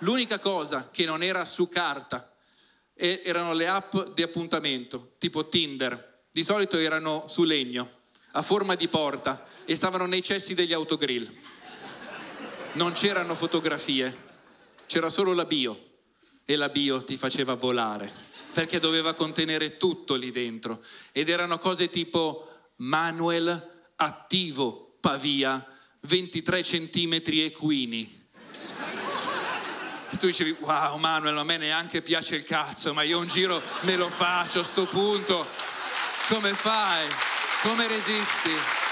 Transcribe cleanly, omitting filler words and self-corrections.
L'unica cosa che non era su carta erano le app di appuntamento, tipo Tinder. Di solito erano su legno, a forma di porta, e stavano nei cessi degli autogrill. Non c'erano fotografie, c'era solo la bio. E la bio ti faceva volare, perché doveva contenere tutto lì dentro. Ed erano cose tipo Manuel attivo Pavia, 23 centimetri equini. E tu dicevi, wow Manuel, a me neanche piace il cazzo, ma io un giro me lo faccio a sto punto. Come fai? Come resisti?